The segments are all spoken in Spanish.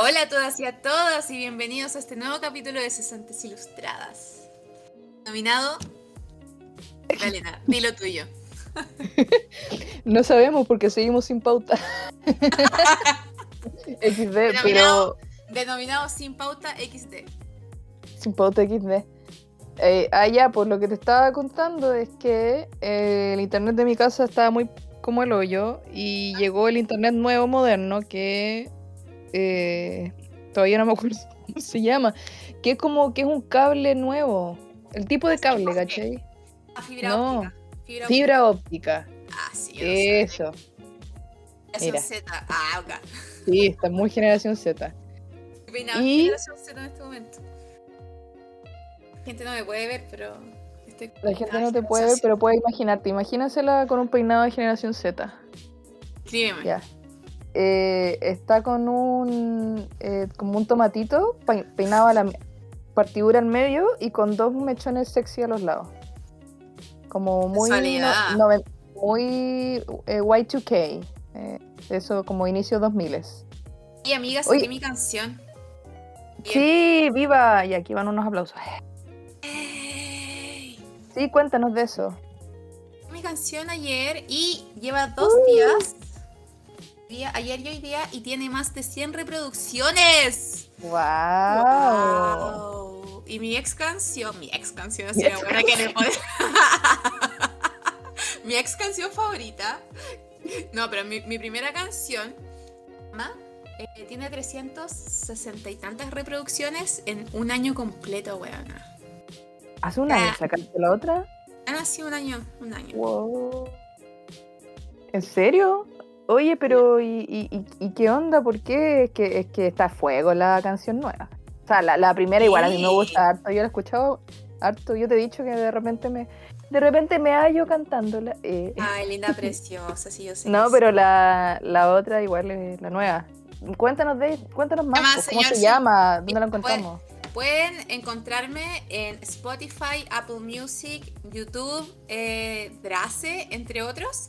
Hola a todas y a todas y bienvenidos a este nuevo capítulo de Cesantes Ilustradas. Nominado, Galena, dilo tuyo. No sabemos porque seguimos sin pauta. XD, Denominado sin pauta XD. Sin pauta XD. Por lo que te estaba contando es que el internet de mi casa estaba muy como el hoyo y llegó el internet nuevo, moderno, que... todavía no me acuerdo cómo se llama, que es como que es un cable nuevo, el tipo de cable, ¿cachai? Fibra óptica. Ah, sí, eso. Generación Z. Ah, ok. Sí, está muy generación Z. ¿Qué opinaba generación Z en este momento? La gente no me puede ver, pero... La gente no te puede ver, pero puede imaginarte. Imagínasela con un peinado de generación Z. Escríbeme. Ya. Está con un como un tomatito peinado a la partidura en medio y con dos mechones sexy a los lados, como muy Y2K, eso como inicio 2000. Y amigas, oye, mi canción. Bien. Sí, viva, y aquí van unos aplausos. Hey. Sí, cuéntanos de eso. Mi canción ayer y lleva dos días. Ayer y hoy día, y tiene más de 100 reproducciones. ¡Wow! Y mi ex canción, así ahora que le puedo... Mi ex canción favorita. No, pero mi primera canción, tiene 360 y tantas reproducciones en un año completo, weona. ¿Hace un año sacaste la otra? Ah, sí, un año. Wow. ¿En serio? Oye, pero ¿y qué onda? ¿Por qué? Es que está a fuego la canción nueva. O sea, la primera igual a mí me gusta harto. Yo la he escuchado harto. Yo te he dicho que de repente me hallo cantándola. Ay, linda, preciosa, sí, yo sé. No, pero la otra igual es la nueva. Cuéntanos más. Además, ¿cómo se llama? ¿Dónde la encontramos? Pueden encontrarme en Spotify, Apple Music, YouTube, Drace, entre otros.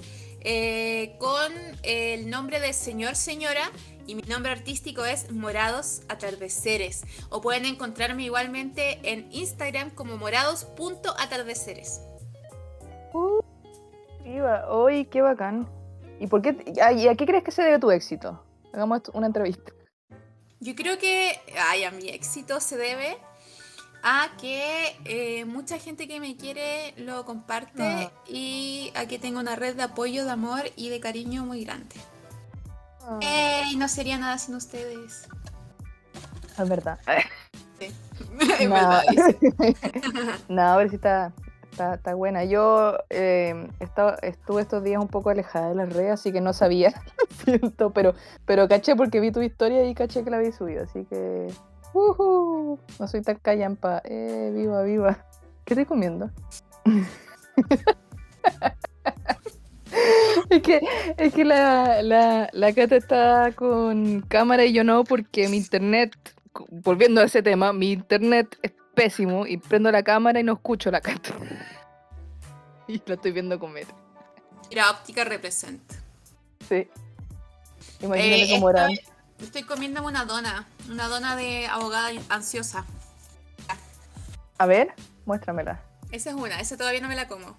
Con el nombre de Señor Señora, y mi nombre artístico es Morados Atardeceres, o pueden encontrarme igualmente en Instagram como morados.atardeceres. Viva, hoy qué bacán. ¿Y por qué? ¿A qué crees que se debe tu éxito? Hagamos una entrevista. Yo creo que a mi éxito se debe a que mucha gente que me quiere lo comparte y a que tengo una red de apoyo, de amor y de cariño muy grande. ¡Ey! No sería nada sin ustedes. Es verdad. Sí. Es verdad. No, a ver si está buena. Yo estuve estos días un poco alejada de las redes, así que no sabía. Siento, pero caché porque vi tu historia y caché que la había subido, así que... No soy tan callampa. Viva. ¿Qué estoy comiendo? es que la Cata está con cámara y yo no, porque mi internet, volviendo a ese tema, mi internet es pésimo y prendo la cámara y no escucho la Cata. Y la estoy viendo comer. La óptica representa. Sí. Imagínate cómo era. Estoy comiéndome una dona de abogada ansiosa. A ver, muéstramela. Esa todavía no me la como.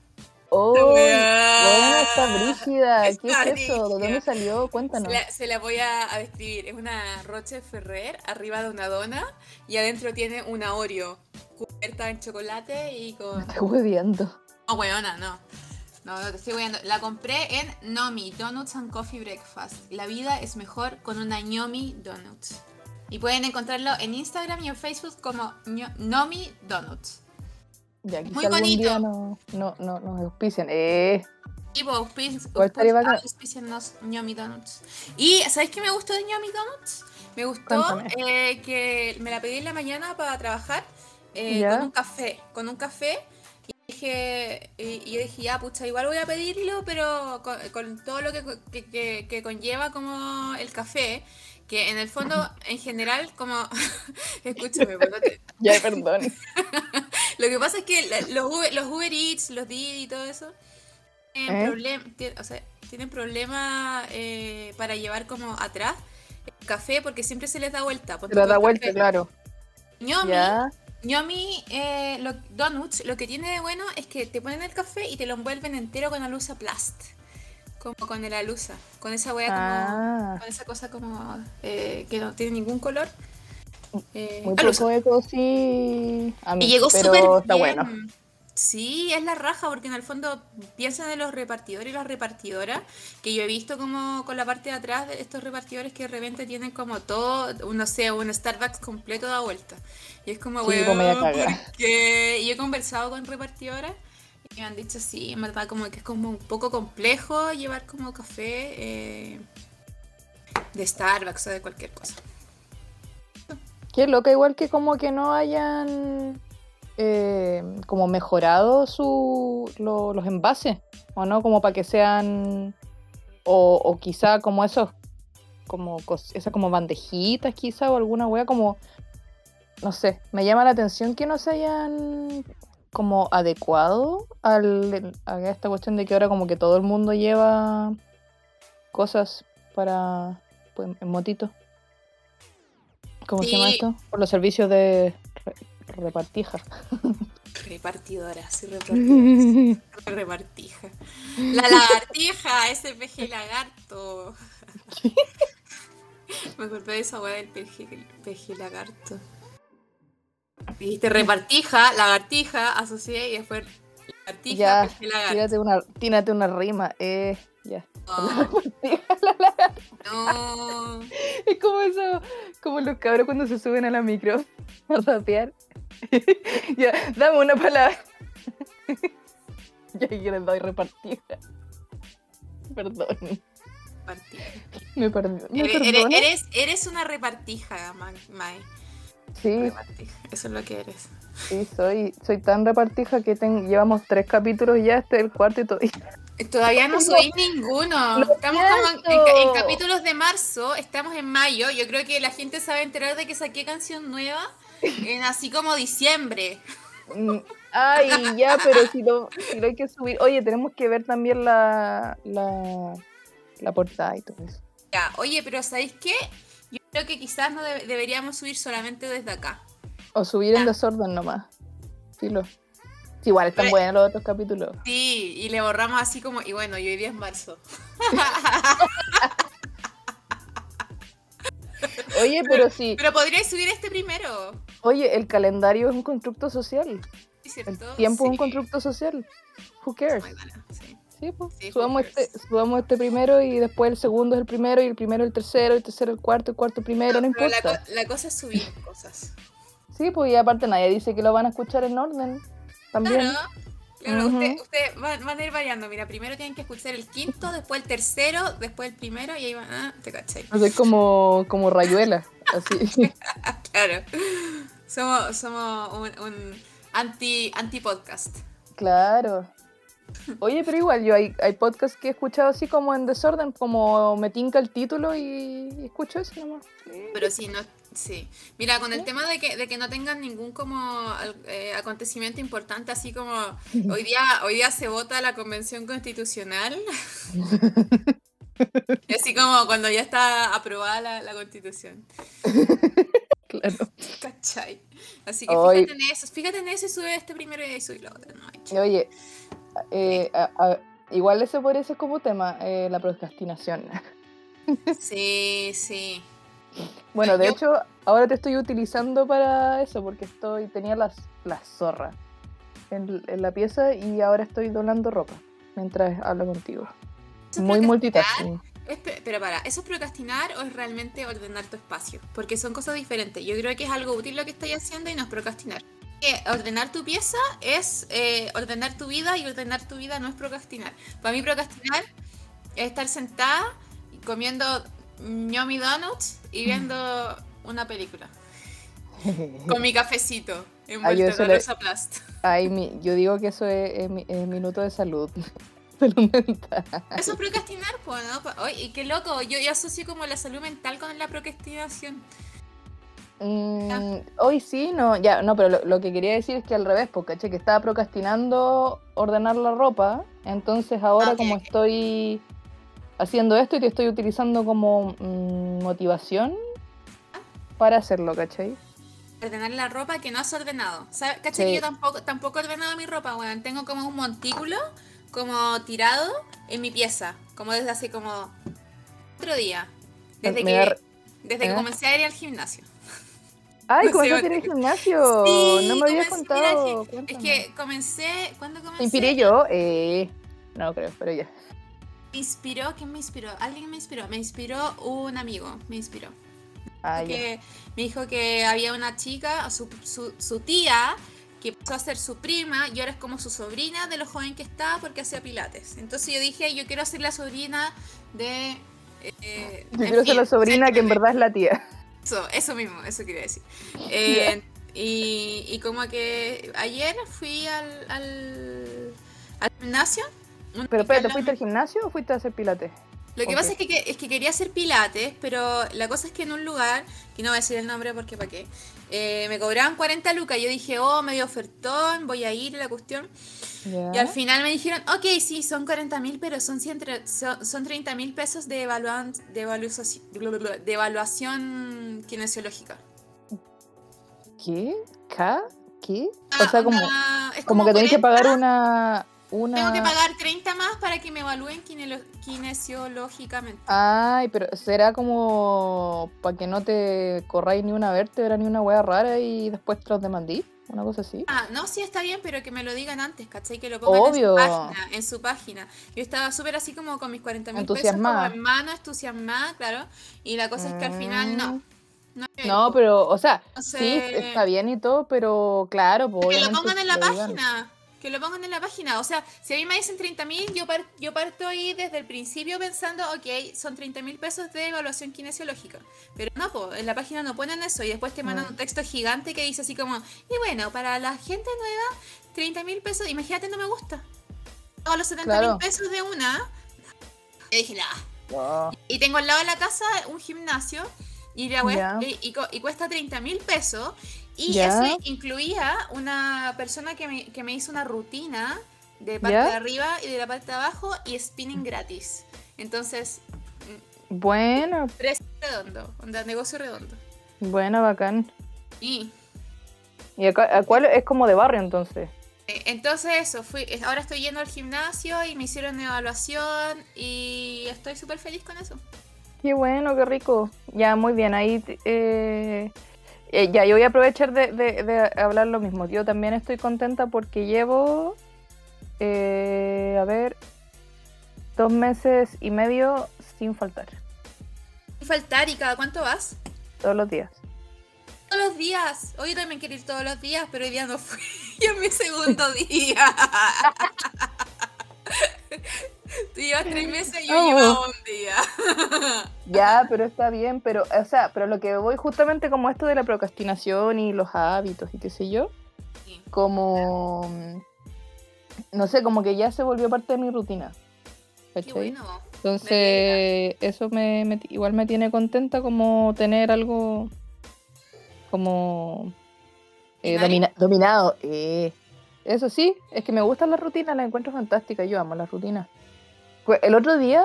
¡Oh! ¡Buena, está brígida! ¿Qué es eso? ¿De dónde salió? Cuéntanos. Se la voy a describir. Es una Rocheferrer arriba de una dona y adentro tiene una Oreo cubierta en chocolate y con... Me estás hueviando. No, hueona, no. No te estoy viendo. La compré en Nomi Donuts and Coffee Breakfast. La vida es mejor con una Nomi Donuts. Y pueden encontrarlo en Instagram y en Facebook como Nomi Donuts. Ya, muy bonito. No nos auspician. Y vos auspicianos Nomi Donuts. ¿Y sabes qué me gustó de Nomi Donuts? Me gustó que me la pedí en la mañana para trabajar con un café. Y dije, y yo dije, ya, pucha, igual voy a pedirlo, pero con todo lo que conlleva como el café, que en el fondo, en general, como... Escúchame, perdónate. Ya, perdón. Lo que pasa es que los Uber Eats, los Didi y todo eso, tienen problemas para llevar como atrás el café, porque siempre se les da vuelta. Se les da vuelta, café, claro. Nomi Donuts, lo que tiene de bueno es que te ponen el café y te lo envuelven entero con Alusa Plast. Como con el Alusa. Con esa wea como... Con esa cosa como... que no tiene ningún color. Muy poco eco, sí. A mí, y llegó súper bien. Está bueno. Sí, es la raja, porque en el fondo piensan de los repartidores y las repartidoras, que yo he visto como con la parte de atrás de estos repartidores que de repente tienen como todo, no sé, un Starbucks completo da vuelta. Y es como, güey, porque yo he conversado con repartidoras y me han dicho, sí, en verdad, como que es como un poco complejo llevar como café de Starbucks o de cualquier cosa. Qué loca, igual que como que no hayan... como mejorado los envases, o no, como para que sean o quizá como esos esas como bandejitas quizá o alguna wea como, no sé, me llama la atención que no se hayan como adecuado a esta cuestión de que ahora como que todo el mundo lleva cosas para, pues, en motito, ¿cómo se llama esto? Por los servicios de repartija. Repartidoras y repartidoras. Repartija. La lagartija, ese peje lagarto. ¿Qué? Me acordé de esa hueá del peje lagarto. Dijiste repartija, lagartija, asocié y después lagartija, ya, peje lagarto. Tírate una rima, ya. No. No. Es como eso, como los cabros cuando se suben a la micro a rapear. Ya, dame una palabra. Ya, yo les doy repartida. Perdón. Repartija. Eres una repartija, Mai. Sí. Repartija. Eso es lo que eres. Sí, soy tan repartija que llevamos 3 capítulos ya, este es el cuarto y todo. Todavía no soy ninguno. Estamos como en capítulos de marzo, estamos en mayo. Yo creo que la gente se va a enterar de que saqué canción nueva en así como diciembre. Ay, ya, pero si lo hay que subir. Oye, tenemos que ver también la portada y todo eso. Ya, oye, pero ¿sabéis qué? Yo creo que quizás no deberíamos subir solamente desde acá. O subir en desorden nomás. Filo. Igual están buenos los otros capítulos. Sí, y le borramos así como... Y bueno, yo hoy día es marzo. Oye, pero sí... Pero podríais subir este primero. Oye, el calendario es un constructo social. ¿Es cierto? El tiempo es un constructo social. Who cares? Sí, pues. Sí, subamos este primero y después el segundo es el primero y el primero el tercero el cuarto primero, no importa. La cosa es subir cosas. Sí, pues, y aparte nadie dice que lo van a escuchar en orden. También. Claro, uh-huh. Usted van a ir variando. Mira, primero tienen que escuchar el quinto, después el tercero, después el primero, y ahí van, te cachai. O sea, como rayuela, así. Claro. Somos un anti-podcast. Claro. Oye, pero igual, yo hay podcasts que he escuchado así como en desorden, como me tinca el título y escucho eso nomás. Pero si no... Sí, mira, con el tema de que no tengan ningún como acontecimiento importante, así como hoy día se vota la Convención Constitucional. Y así como cuando ya está aprobada la Constitución. Claro. ¿Cachai? Así que fíjate en eso y sube este primero y sube lo otro. No, oye, igual eso por eso es como tema, la procrastinación. Sí, sí. Bueno, de hecho, ahora te estoy utilizando para eso, porque tenía las zorras en la pieza y ahora estoy doblando ropa mientras hablo contigo. Muy multitasking. Pero ¿eso es procrastinar o es realmente ordenar tu espacio? Porque son cosas diferentes. Yo creo que es algo útil lo que estoy haciendo y no es procrastinar. Ordenar tu pieza es ordenar tu vida, y ordenar tu vida no es procrastinar. Para mí procrastinar es estar sentada comiendo... Nomi Donuts y viendo una película con mi cafecito. envuelta en Alusa Plast. Yo digo que eso es minuto de salud. Eso es procrastinar, pues, ¿no? Oye, qué loco, yo asocio como la salud mental con la procrastinación. Hoy sí, no, ya, no, pero lo que quería decir es que al revés, porque ¿caché? Que estaba procrastinando ordenar la ropa, entonces ahora como estoy haciendo esto y te estoy utilizando como motivación para hacerlo, ¿cachai? Ordenar la ropa que no has ordenado. ¿Cachai? Sí. Yo tampoco he ordenado mi ropa, bueno, tengo como un montículo como tirado en mi pieza, como desde hace como otro día, desde que comencé a ir al gimnasio. Ay, no, comenzaste a ir al gimnasio. Sí, no me habías contado. Es que comencé, ¿cuándo comencé? ¿Inspiré yo? No creo, pero ya. Me inspiró, ¿quién me inspiró? Alguien me inspiró. Me inspiró un amigo, me inspiró. Ah, que yeah. Me dijo que había una chica, su tía, que pasó a ser su prima y ahora es como su sobrina de lo joven que estaba porque hacía pilates. Entonces yo dije, yo quiero ser la sobrina de... ser la sobrina que en verdad es la tía. Eso mismo, eso quería decir. Y como que ayer fui al gimnasio. Pero espérate, ¿fuiste al gimnasio o fuiste a hacer pilates? Lo que pasa es que quería hacer pilates, pero la cosa es que en un lugar, que no voy a decir el nombre porque para qué, me cobraban 40 lucas. Yo dije, medio ofertón, voy a ir a la cuestión. Yeah. Y al final me dijeron, ok, sí, son 40.000, pero son 30.000 pesos de evaluación kinesiológica. ¿Qué? ¿Qué? O sea, como que tenés que pagar una... Tengo que pagar 30 más para que me evalúen kinesiológicamente. Ay, pero será como para que no te corráis ni una vértebra ni una hueá rara y después te los demandís, una cosa así. Ah, no, sí está bien, pero que me lo digan antes, ¿cachai? Que lo pongan en su página. Yo estaba súper así como con mis 40.000 pesos como en mano, entusiasmada, claro. Y la cosa es que al final no, pero, o sea, sí, está bien y todo, pero claro. Pues, que lo pongan en la página. Que lo pongan en la página. O sea, si a mí me dicen 30.000, yo parto ahí desde el principio pensando, ok, son 30.000 pesos de evaluación kinesiológica. Pero no, en la página no ponen eso. Y después te mandan un texto gigante que dice así como, y bueno, para la gente nueva, 30.000 pesos. Imagínate, no me gusta. O los 70.000 pesos de una. Y dije, no. Y tengo al lado de la casa un gimnasio y cuesta 30.000 pesos. Y eso incluía una persona que me hizo una rutina de parte de arriba y de la parte de abajo y spinning gratis. Entonces, bueno. Precio redondo, negocio redondo. Bueno, bacán. Sí. ¿Y a cuál es como de barrio entonces? Entonces eso, ahora estoy yendo al gimnasio y me hicieron una evaluación y estoy súper feliz con eso. Qué bueno, qué rico. Ya, muy bien, ahí... ya, yo voy a aprovechar de hablar lo mismo. Yo también estoy contenta porque llevo, 2.5 meses sin faltar. ¿Sin faltar? ¿Y cada cuánto vas? Todos los días. ¿Todos los días? Hoy también quiero ir todos los días, pero hoy día no fui. Yo en mi segundo día. Tú llevas 3 meses y yo llevo un día. Ya, pero está bien, pero o sea, pero lo que voy justamente como esto de la procrastinación y los hábitos y qué sé yo, sí. Como no sé, como que ya se volvió parte de mi rutina. ¿Cachai? Qué bueno. Entonces, eso igual me tiene contenta como tener algo como dominado. Eso sí, es que me gustan las rutinas, las encuentro fantásticas, yo amo las rutinas. El otro día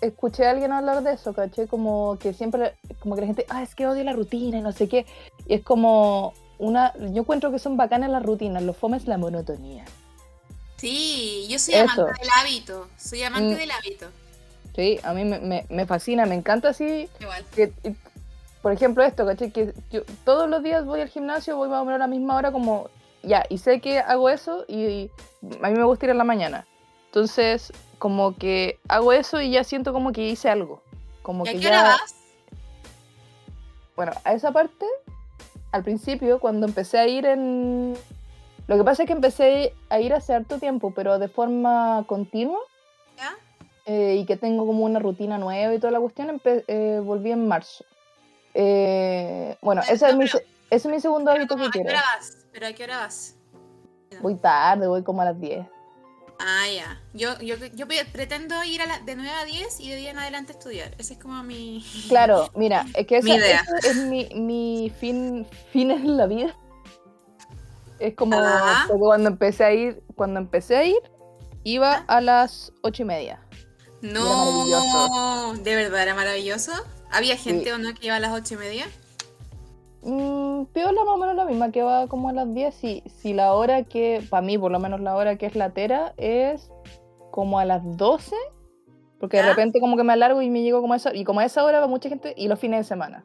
escuché a alguien hablar de eso, ¿caché? Como que siempre, como que la gente, es que odio la rutina y no sé qué. Y es como yo encuentro que son bacanas las rutinas, lo fome es la monotonía. Sí, yo soy amante del hábito, del hábito. Sí, a mí me fascina, me encanta así. Igual. Por ejemplo esto, ¿caché? Que yo todos los días voy al gimnasio, voy más o menos a la misma hora como... Ya, y sé que hago eso y a mí me gusta ir en la mañana. Entonces, como que hago eso y ya siento como que hice algo. Como ¿Y a qué hora vas? Bueno, a esa parte, al principio, cuando empecé a ir en... Lo que pasa es que empecé a ir hace harto tiempo, pero de forma continua. ¿Ya? Y que tengo como una rutina nueva y toda la cuestión, volví en marzo. Bueno, esa es mi... Ese es mi segundo hábito que quiero. ¿Pero a qué hora vas? Voy tarde, voy como a las 10. Ah, ya. Yo pretendo ir de 9 a 10 y de 10 en adelante estudiar. Ese es como mi... Claro, mira, es que mi idea. Eso es mi fin en la vida. Es como cuando empecé a ir, iba a las 8:30. No, de verdad era maravilloso. ¿Había gente o no que iba a las 8:30? Piola, más o menos la misma, que va como a las 10. Si la hora que, para mí por lo menos la hora que es la tera, es como a las 12, porque de repente como que me alargo y me llego como a esa, y como a esa hora va mucha gente, y los fines de semana.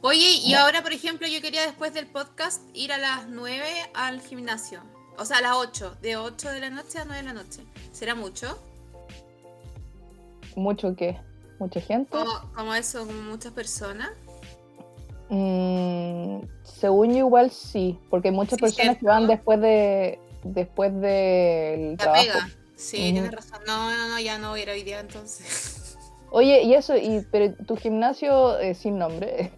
Oye, y ahora por ejemplo yo quería después del podcast ir a las 9 al gimnasio, o sea a las 8, de 8 de la noche a 9 de la noche, ¿será mucho? ¿Mucho qué? ¿Mucha gente? Como eso, como muchas personas. Según yo igual sí, porque hay muchas personas que van después del trabajo. Pega. Sí, tienes razón. No, ya no voy a ir hoy día entonces. Oye, y eso, pero tu gimnasio sin nombre.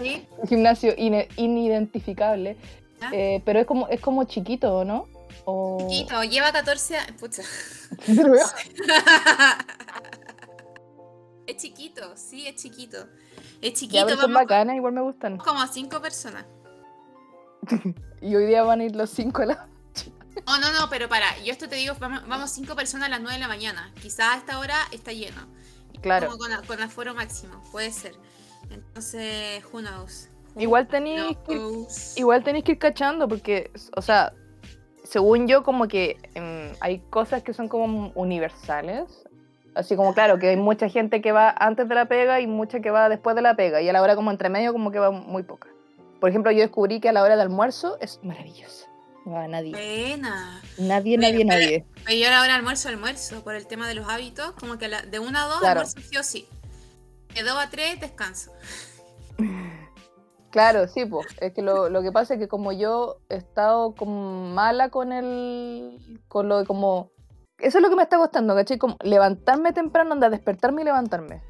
Sí. Gimnasio inidentificable. ¿Ah? Pero es como chiquito, ¿no? O... Chiquito, lleva 14 años. Pucha. Es chiquito, sí, es chiquito. Es chiquito, pero son bacanas, igual me gustan. Como 5 personas. Y hoy día van a ir los 5 a las 8. No, pero para, yo esto te digo, vamos 5 personas a las 9 de la mañana. Quizás a esta hora está lleno. Claro. Como con aforo máximo, puede ser. Entonces, who knows. Igual tenéis que ir cachando, porque, o sea, según yo, como que hay cosas que son como universales. Así como, claro, que hay mucha gente que va antes de la pega y mucha que va después de la pega. Y a la hora como entre medio como que va muy poca. Por ejemplo, yo descubrí que a la hora de almuerzo es maravilloso. No va nadie. Buena. Nadie. Yo a la hora de almuerzo, por el tema de los hábitos, como que de 1 a 2 claro. Almuerzo sí o sí. De 2 a 3 descanso. Claro, sí, pues. Es que lo que pasa es que como yo he estado como mala con lo de como... Eso es lo que me está costando, ¿cachai? Como levantarme temprano, anda a despertarme y levantarme.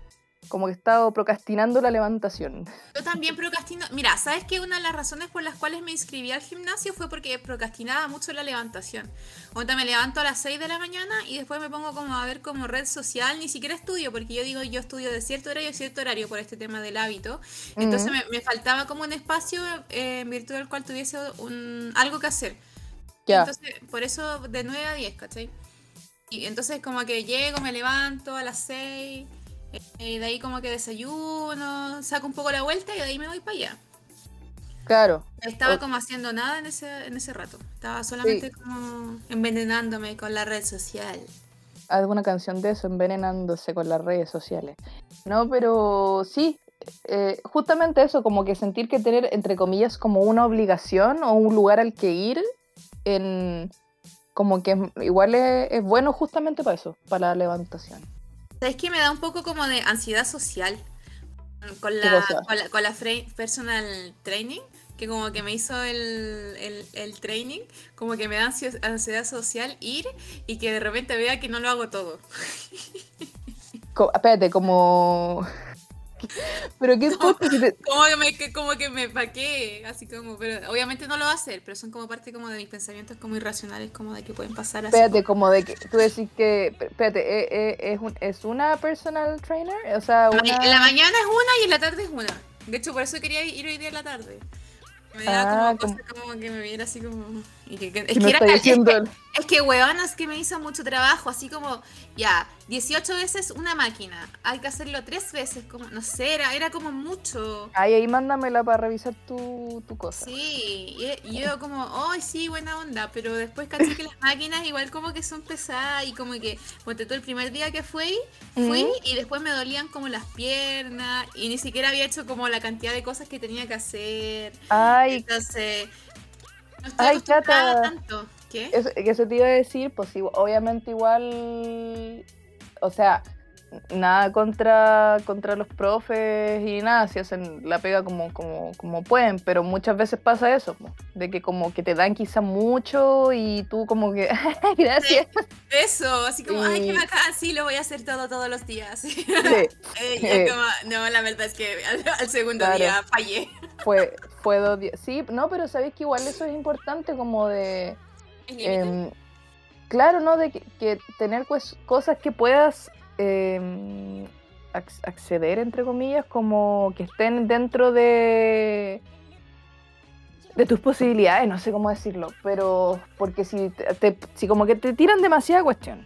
Como que he estado procrastinando la levantación. Yo también procrastino. Mira, ¿sabes qué? Una de las razones por las cuales me inscribí al gimnasio fue porque procrastinaba mucho la levantación. Ahorita me levanto a las 6 de la mañana y después me pongo como a ver como red social. Ni siquiera estudio, porque yo digo, yo estudio de cierto horario por este tema del hábito. Entonces me faltaba como un espacio en virtud del cual tuviese algo que hacer. Yeah. Entonces, por eso de 9 a 10, ¿cachai? Y entonces como que llego, me levanto a las 6, y de ahí como que desayuno, saco un poco la vuelta y de ahí me voy para allá. Claro. Estaba como haciendo nada en ese rato, estaba solamente como envenenándome con la red social. ¿Alguna canción de eso? Envenenándose con las redes sociales. No, pero sí, justamente eso, como que sentir que tener, entre comillas, como una obligación o un lugar al que ir en... Como que igual es bueno justamente para eso, para la levantación. ¿Sabes qué? Me da un poco como de ansiedad social con la personal training, que como que me hizo el training, como que me da ansiedad social ir y que de repente vea que no lo hago todo. Espérate, como... Pero qué como, como que me paqué, así como, pero obviamente no lo va a hacer, pero son como parte como de mis pensamientos como irracionales, como de que pueden pasar así. Espérate, como de que tú decís que, espérate, ¿es una personal trainer? O sea, en la mañana es una y en la tarde es una. De hecho, por eso quería ir hoy día en la tarde. Me daba como que me viera así como... Es que huevanas que me hizo mucho trabajo, así como, ya, 18 veces una máquina, hay que hacerlo 3 veces, como, no sé, era como mucho. Ahí mándamela para revisar tu cosa. Sí, y yo como, ay, sí, buena onda, pero después caché que las máquinas igual como que son pesadas y como que, ponte tú el primer día que fui y después me dolían como las piernas y ni siquiera había hecho como la cantidad de cosas que tenía que hacer. Ay. Entonces... No estoy acostumbrada tanto. ¿Qué? Eso te iba a decir, pues obviamente igual, o sea, nada contra los profes y nada, si hacen la pega como pueden, pero muchas veces pasa eso, ¿no? De que como que te dan quizá mucho y tú como que, gracias. Eso, así como, ay, qué bacán, sí, lo voy a hacer todo, todos los días. Sí. Como, no, la verdad es que al segundo día fallé. Fue puedo... Sí, no, pero sabéis que igual eso es importante, como de... claro, ¿no? De que tener cosas que puedas acceder, entre comillas, como que estén dentro de tus posibilidades, no sé cómo decirlo, pero porque si como que te tiran demasiada cuestión,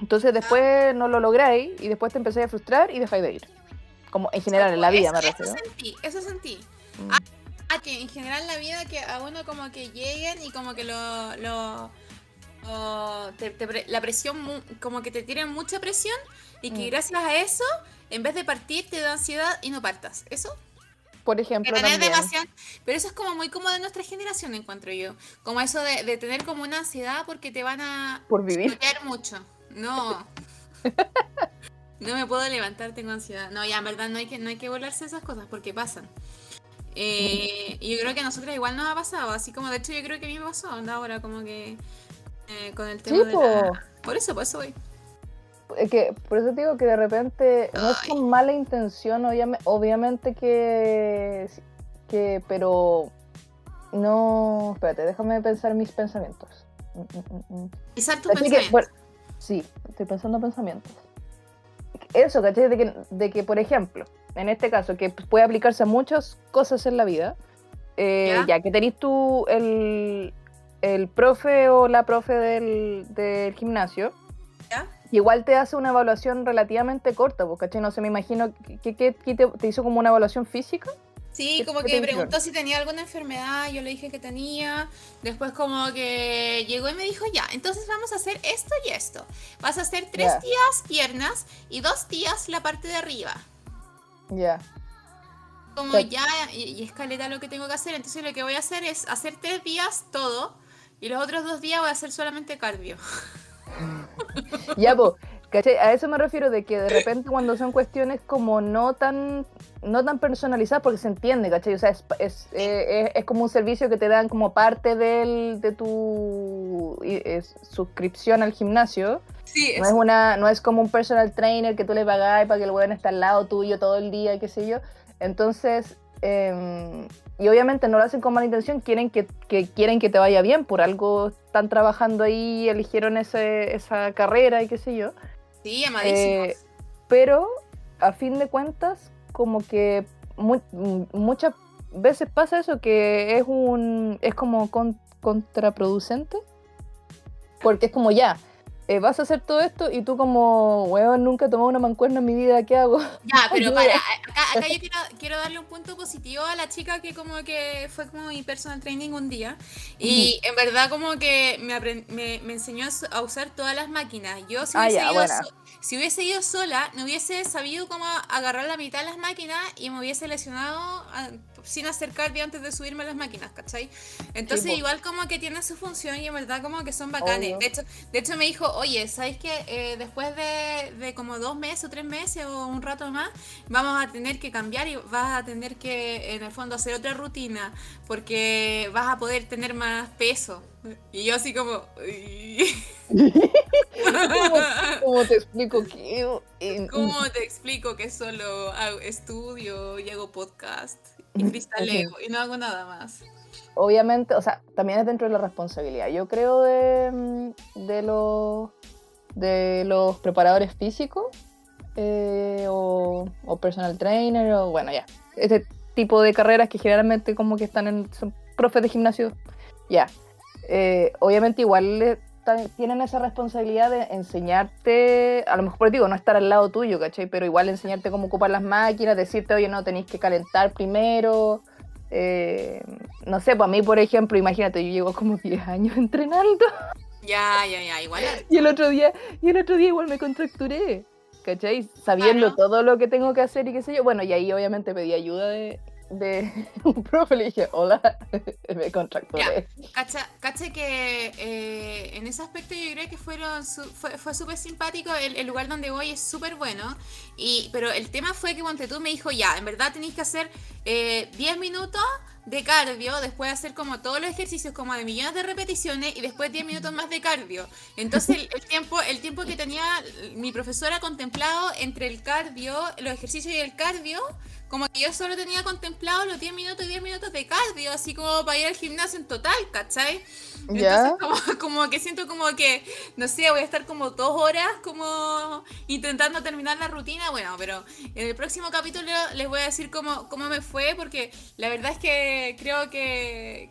entonces después no lo lográis y después te empezáis a frustrar y dejáis de ir, como en general en la vida, me refiero. Eso sentí. Que en general la vida, que a uno como que lleguen y como que la presión, como que te tiran mucha presión y que gracias a eso, en vez de partir, te da ansiedad y no partas. ¿Eso? Por ejemplo, pero eso es como muy cómodo de nuestra generación, encuentro yo. Como eso de tener como una ansiedad porque te van a... Por vivir. Mucho. No. No me puedo levantar, tengo ansiedad. No, ya, en verdad no hay que volarse esas cosas porque pasan. Y yo creo que a nosotras igual nos ha pasado, así como de hecho yo creo que a mí me pasó, ¿no? Ahora como que con el tema de la... Por eso voy. Que, por eso te digo que de repente no es con mala intención, obviamente que pero no, espérate, déjame pensar mis pensamientos. Pensar tus pensamientos. Que, bueno, sí, estoy pensando pensamientos. Eso, ¿cachai? De que, por ejemplo, en este caso, que puede aplicarse a muchas cosas en la vida, ya que tenés tú el profe o la profe del gimnasio, ¿ya? Igual te hace una evaluación relativamente corta, ¿cachai? No sé, me imagino, ¿qué te hizo como una evaluación física? Sí, como que preguntó si tenía alguna enfermedad, yo le dije que tenía, después como que llegó y me dijo, ya, entonces vamos a hacer esto y esto, vas a hacer 3 días piernas y 2 días la parte de arriba. Ya. Como ya, y es caleta lo que tengo que hacer, entonces lo que voy a hacer es hacer 3 días todo, y los otros 2 días voy a hacer solamente cardio. Ya, pues, ¿cachai? A eso me refiero, de que de repente cuando son cuestiones como no tan personalizadas, porque se entiende, ¿cachai? O sea, es como un servicio que te dan como parte de tu suscripción al gimnasio. Sí, no es no es como un personal trainer que tú le pagas para que el weón esté al lado tuyo todo el día, qué sé yo. Entonces, y obviamente no lo hacen con mala intención, quieren que te vaya bien, por algo están trabajando ahí, eligieron esa carrera y qué sé yo. Sí, amadísimos. Pero, a fin de cuentas, como que muchas veces pasa eso, que es como contraproducente, porque es como ya... vas a hacer todo esto y tú como, weón, nunca he tomado una mancuerna en mi vida, ¿qué hago? Ya, pero para, acá yo quiero darle un punto positivo a la chica que como que fue como mi personal training un día y en verdad como que me enseñó a usar todas las máquinas. Yo si hubiese ido sola, no hubiese sabido cómo agarrar la mitad de las máquinas y me hubiese lesionado sin hacer cardio antes de subirme a las máquinas, ¿cachai? Entonces sí, igual como que tienen su función y en verdad como que son bacanes. De hecho me dijo, oye, ¿sabes qué? Después de como 2 meses o 3 meses o un rato más, vamos a tener que cambiar y vas a tener que en el fondo hacer otra rutina porque vas a poder tener más peso. Y yo así como... ¿Cómo te explico que solo estudio y hago podcast? Y cristaleo, y no hago nada más. Obviamente, o sea, también es dentro de la responsabilidad. Yo creo de los preparadores físicos o personal trainer, o bueno, ya. Este tipo de carreras que generalmente como que son profes de gimnasio, ya. Obviamente igual tienen esa responsabilidad de enseñarte, a lo mejor digo, no estar al lado tuyo, ¿cachai? Pero igual enseñarte cómo ocupar las máquinas, decirte, oye, no, tenés que calentar primero, no sé, pues a mí, por ejemplo, imagínate, yo llevo como 10 años entrenando. Ya, igual. Y el otro día igual me contracturé, ¿cachai? Sabiendo todo lo que tengo que hacer y qué sé yo. Bueno, y ahí obviamente pedí ayuda de un profe, le dije, hola, me contracturé. Cacha que en ese aspecto yo creo que fue súper simpático, el lugar donde voy es súper bueno, pero el tema fue que cuando tú me dijo, ya, en verdad tenés que hacer 10 minutos de cardio, después hacer como todos los ejercicios como de millones de repeticiones y después 10 minutos más de cardio. Entonces el tiempo que tenía mi profesora contemplado entre el cardio, los ejercicios y el cardio, como que yo solo tenía contemplado los 10 minutos y 10 minutos de cardio, así como para ir al gimnasio en total, ¿cachai? Entonces como que siento como que, no sé, voy a estar como 2 horas como intentando terminar la rutina. Bueno, pero en el próximo capítulo les voy a decir cómo me fue, porque la verdad es que creo que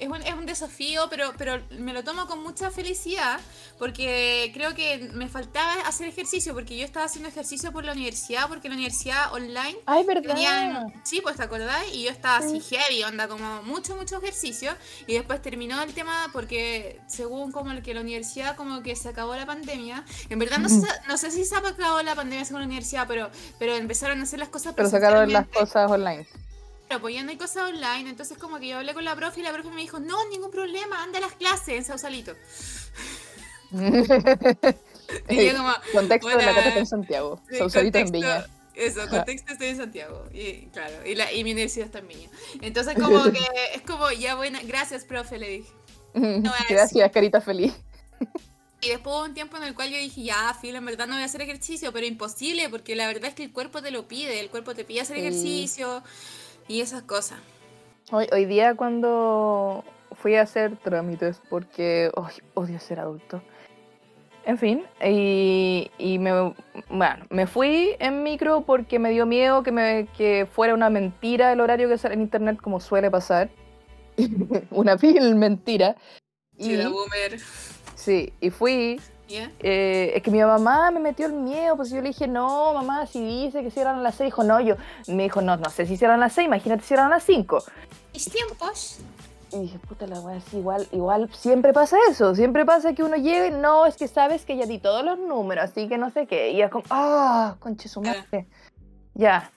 es un desafío, pero me lo tomo con mucha felicidad, porque creo que me faltaba hacer ejercicio, porque yo estaba haciendo ejercicio por la universidad, porque la universidad online... Ay, ¿verdad? Sí, pues te acordás, y yo estaba así heavy, onda, como mucho ejercicio, y después terminó el tema porque según como que la universidad como que se acabó la pandemia, en verdad no sé si se ha acabado la pandemia según la universidad, pero empezaron a hacer las cosas, pero sacaron las cosas online. Pero pues ya no hay cosas online, entonces como que yo hablé con la profe y la profe me dijo, no, ningún problema, anda a las clases en Sausalito. Y yo como, contexto de la cátedra en Santiago, Sausalito en Viña. Eso, contexto, estoy en Santiago, y claro, y mi universidad está en Viña. Entonces como que es como, ya bueno, gracias profe, le dije. No, gracias, carita feliz. Y después hubo un tiempo en el cual yo dije, ya, filo, en verdad no voy a hacer ejercicio, pero imposible, porque la verdad es que el cuerpo te lo pide, el cuerpo te pide hacer ejercicio y esas cosas. Hoy día cuando fui a hacer trámites, porque odio ser adulto. En fin, y me fui en micro porque me dio miedo que fuera una mentira el horario que sale en internet, como suele pasar. Una vil mentira. Sí, la boomer. Sí, y fui. Yeah. Es que mi mamá me metió el miedo, pues yo le dije, no, mamá, si dice que cierran a las 6, dijo, no, me dijo, no sé si cierran a las 6, imagínate si cierran a las 5. Mis tiempos. Y dije, puta la weá, es igual, siempre pasa eso, siempre pasa que uno llega y no, es que sabes que ya di todos los números, así que no sé qué, y es como, conche su madre. Ya,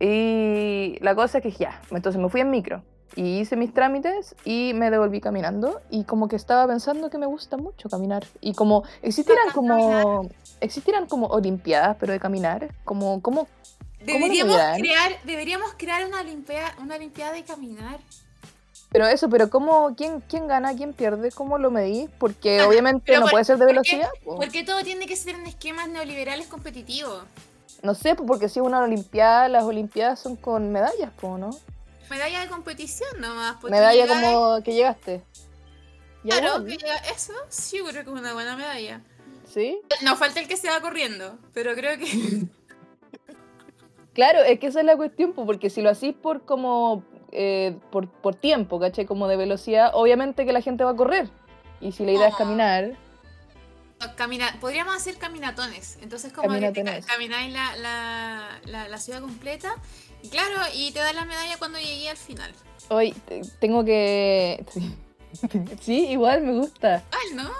y la cosa es que ya, entonces me fui en micro, y hice mis trámites, y me devolví caminando, y como que estaba pensando que me gusta mucho caminar, y como, existieran como olimpiadas, pero de caminar, como Deberíamos crear una olimpiada de caminar. Pero eso, ¿cómo? ¿Quién gana? ¿Quién pierde? ¿Cómo lo medís? Porque obviamente no puede ser de velocidad. Porque todo tiene que ser en esquemas neoliberales competitivos. No sé, porque si es una olimpiada, las olimpiadas son con medallas, ¿no? Medalla de competición nomás. Medalla como que llegaste. Claro, que eso sí creo que es una buena medalla. ¿Sí? Nos falta el que se va corriendo, pero creo que... Claro, es que esa es la cuestión, porque si lo hacís por como... por tiempo, ¿cachai? Como de velocidad, obviamente que la gente va a correr. Y si la idea es caminar... Podríamos hacer caminatones. Entonces como caminatones. Que camináis la ciudad completa. Y claro, y te da la medalla cuando llegué al final. Hoy tengo que... Sí, igual me gusta. Igual, ¿no?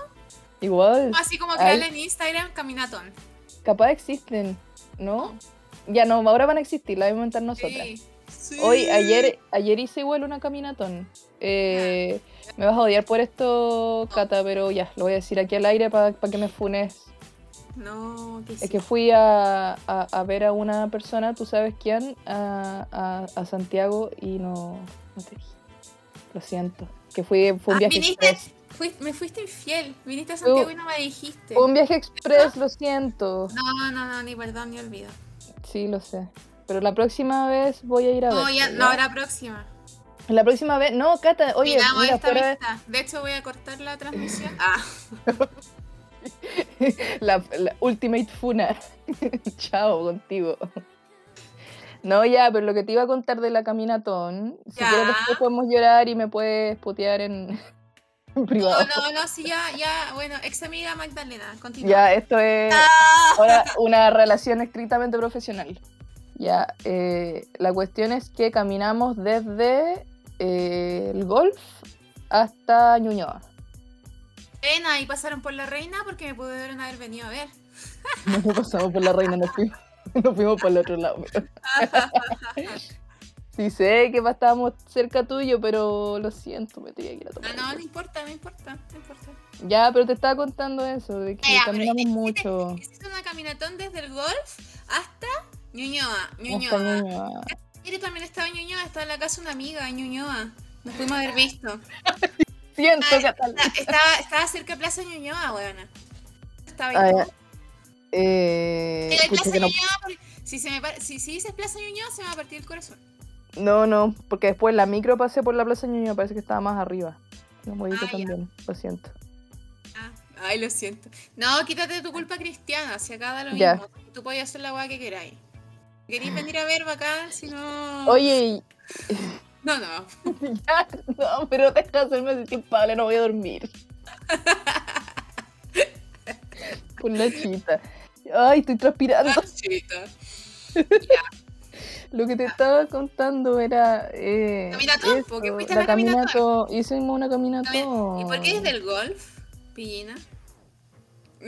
Igual. Así como crearle en Instagram, caminatón. Capaz existen, ¿no? Ya no, ahora van a existir, la vamos a inventar nosotras. Sí. Sí. Ayer hice igual una caminatón. Me vas a odiar por esto, Cata, pero ya, lo voy a decir aquí al aire para que me funes. No, que sí. Es que fui a ver a una persona, tú sabes quién, a Santiago y no te dije. Lo siento. Que fue un viaje express. Me fuiste infiel, viniste a Santiago y no me dijiste. Fue un viaje express, lo siento. No, ni perdón ni olvido. Sí, lo sé. Pero la próxima vez voy a ir a ver. No, ya, no, la próxima. La próxima vez, no, Cata, oye. Miramos esta vista. De hecho, voy a cortar la transmisión. La ultimate funa. Chao contigo. No, ya, pero lo que te iba a contar de la caminatón, si quieres después podemos llorar y me puedes putear en privado. No, sí, ya, bueno, ex amiga Magdalena, continúa. Ya, esto es ahora una relación estrictamente profesional. Ya, la cuestión es que caminamos desde el golf hasta Ñuñoa. Pena, y pasaron por la Reina porque me pudieron haber venido a ver. No pasamos por la Reina, nos fuimos por el otro lado. Sí sé que estábamos cerca tuyo, pero lo siento, me tenía que ir a tomar. No importa. Ya, pero te estaba contando eso, de que caminamos mucho. Hiciste una caminatón desde el golf hasta... Ñuñoa. Mire, también estaba en Ñuñoa, estaba en la casa de una amiga en Ñuñoa. Nos pudimos haber visto. Siento que estaba cerca de Plaza Ñuñoa, weona. Estaba ahí. Plaza Ñuñoa, no... si dices Plaza Ñuñoa, se me va a partir el corazón. No, porque después la micro pasé por la Plaza Ñuñoa, parece que estaba más arriba. No me digo también, ya. Lo siento. Ay, lo siento. No, quítate tu culpa cristiana, si acá da lo ya. mismo. Tú podías hacer la weá que queráis. ¿Queréis venir a ver bacán? Si no... Oye... No. Ya, no, pero deja de hacerme sentir culpable, no voy a dormir. Con la chita. Ay, estoy transpirando. La chita. Ya. Lo que te estaba contando era... ¿Caminatón? Porque fuiste a la caminatón. Hicimos una caminatón. ¿Y por qué es del golf, Pillina?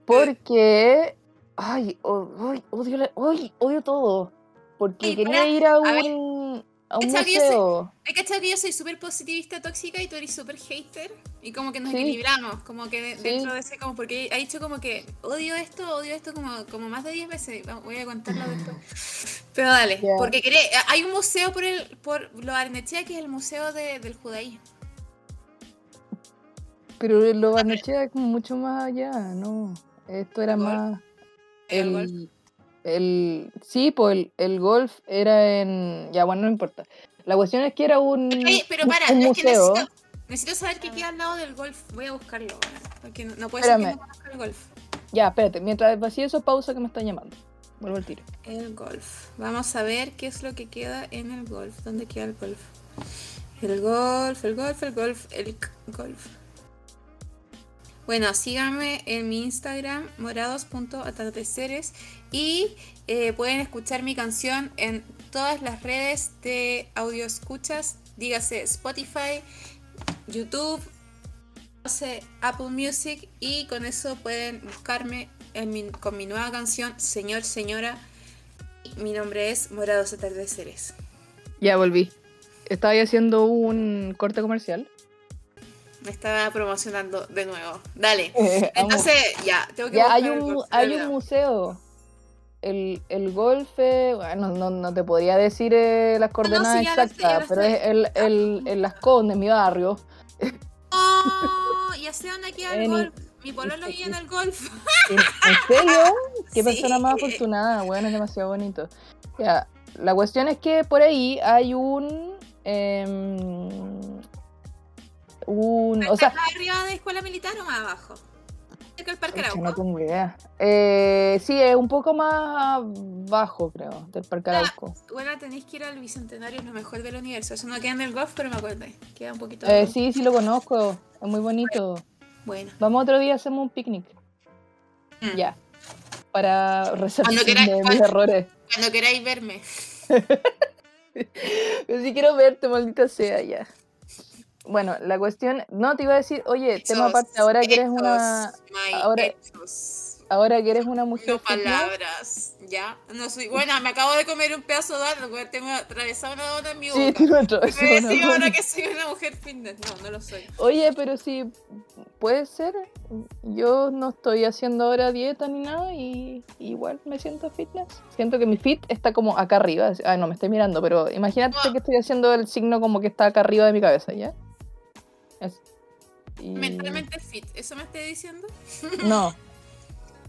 Porque... Ay, odio todo. Porque quería ir a un museo. Hay que achar que yo soy súper positivista tóxica y tú eres súper hater. Y como que nos equilibramos. Como que dentro de ese... como porque ha dicho como que odio esto como más de 10 veces. Voy a contarlo después. Pero dale. Yeah. Porque hay un museo por lo Barnechea, que es el museo del judaísmo. Pero lo Barnechea es como mucho más allá, ¿no? Esto era más... El golf era en... Ya, bueno, no importa. La cuestión es que era un museo. Necesito saber qué queda al lado del golf. Voy a buscarlo, porque no puede ser que no conozca el golf. Ya, espérate. Mientras vacío eso, pausa que me están llamando. Vuelvo al tiro. El golf. Vamos a ver qué es lo que queda en el golf. ¿Dónde queda el golf? El golf. Bueno, síganme en mi Instagram, morados.atardeceres, y pueden escuchar mi canción en todas las redes de audio escuchas, dígase Spotify, YouTube, Apple Music, y con eso pueden buscarme con mi nueva canción, Señor, Señora. Mi nombre es Morados Atardeceres. Ya volví. Estaba haciendo un corte comercial. Me estaba promocionando de nuevo. Dale. Entonces, ya, tengo que ya buscar hay un museo. El golf, bueno, no te podría decir las coordenadas si exactas, pero es en las Condes, mi barrio. Oh, ya sé dónde queda el golf. Mi pololo vive en el golf. ¿En serio? Qué persona más afortunada, bueno, es demasiado bonito. Ya, la cuestión es que por ahí hay o sea, ¿más arriba de Escuela Militar o más abajo? ¿Cerca del Parque Arauco? No tengo idea. Sí, es un poco más abajo, creo, del Parque Arauco. Bueno, tenéis que ir al Bicentenario, es lo mejor del universo. Eso no queda en el golf, pero me acuerdo. Queda un poquito. Sí, lo conozco. Es muy bonito. Bueno. Vamos otro día, hacemos un picnic. Ya. Para resarcir mis errores. Cuando queráis verme. Pero sí quiero verte, maldita sea, ya. Bueno, la cuestión... No, te iba a decir, oye, tema aparte, ahora que eres una mujer... No palabras, ya. No soy... Bueno, me acabo de comer un pedazo de algo, porque tengo atravesado una dona en mi boca. Sí, me decís ahora que soy una mujer fitness. No lo soy. Oye, pero sí, puede ser. Yo no estoy haciendo ahora dieta ni nada y igual me siento fitness. Siento que mi fit está como acá arriba. Ah, no, me estoy mirando, pero imagínate que estoy haciendo el signo como que está acá arriba de mi cabeza, ¿ya? Mentalmente fit, ¿eso me estás diciendo?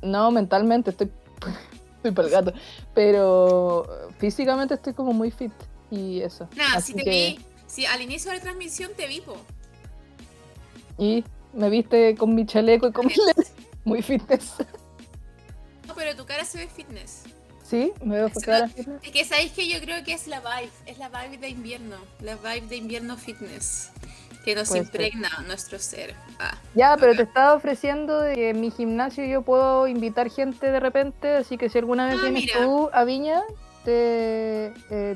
No, mentalmente estoy para el gato, pero físicamente estoy como muy fit y eso. Así si al inicio de la transmisión te vi, po. Y me viste con mi chaleco y con mi lente, muy fitness. No, pero tu cara se ve fitness. Sí, me veo por cara fitness. Es que sabéis que yo creo que es la vibe de invierno, la vibe de invierno fitness. Que nos impregna nuestro ser. Ya, pero te estaba ofreciendo de que en mi gimnasio yo puedo invitar gente de repente, así que si alguna vez vienes tú a Viña, te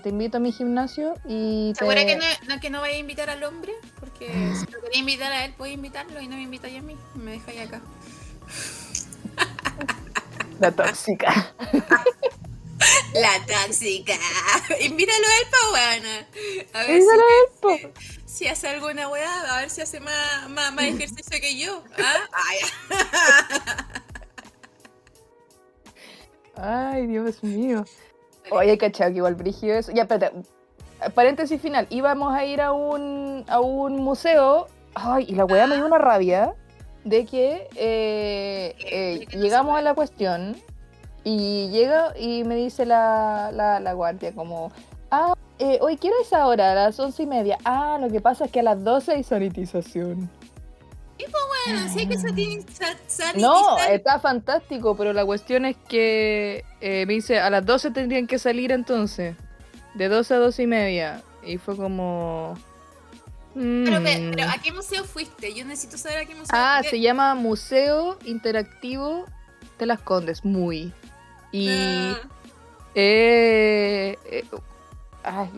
invito a mi gimnasio y ¿Segura que no vaya a invitar al hombre? Porque si lo quería invitar a él, puedes invitarlo y no me invita a mí. Me deja ahí acá. La tóxica. La tóxica. Invítalo a él, pa' buena. Invítalo a él, pa'. Si hace alguna weá, a ver si hace más ejercicio que yo. ¿Ah? Ay, Dios mío. Oye, cachado, que igual brígido eso. Ya, espérate. paréntesis final, íbamos a ir a un museo, ay, y la weá me dio una rabia de que llegamos a la cuestión y llega y me dice la guardia como, hoy quiero esa hora, a las 11:30. Ah, lo que pasa es que a las 12 hay sanitización. Y pues bueno, sí hay que sanitizar. No, está fantástico, pero la cuestión es que me dice, a las 12 tendrían que salir entonces, de 12 a 12:30. Y fue como... Pero, ¿a qué museo fuiste? Yo necesito saber a qué museo fuiste. Se llama Museo Interactivo de las Condes, MUI. Y...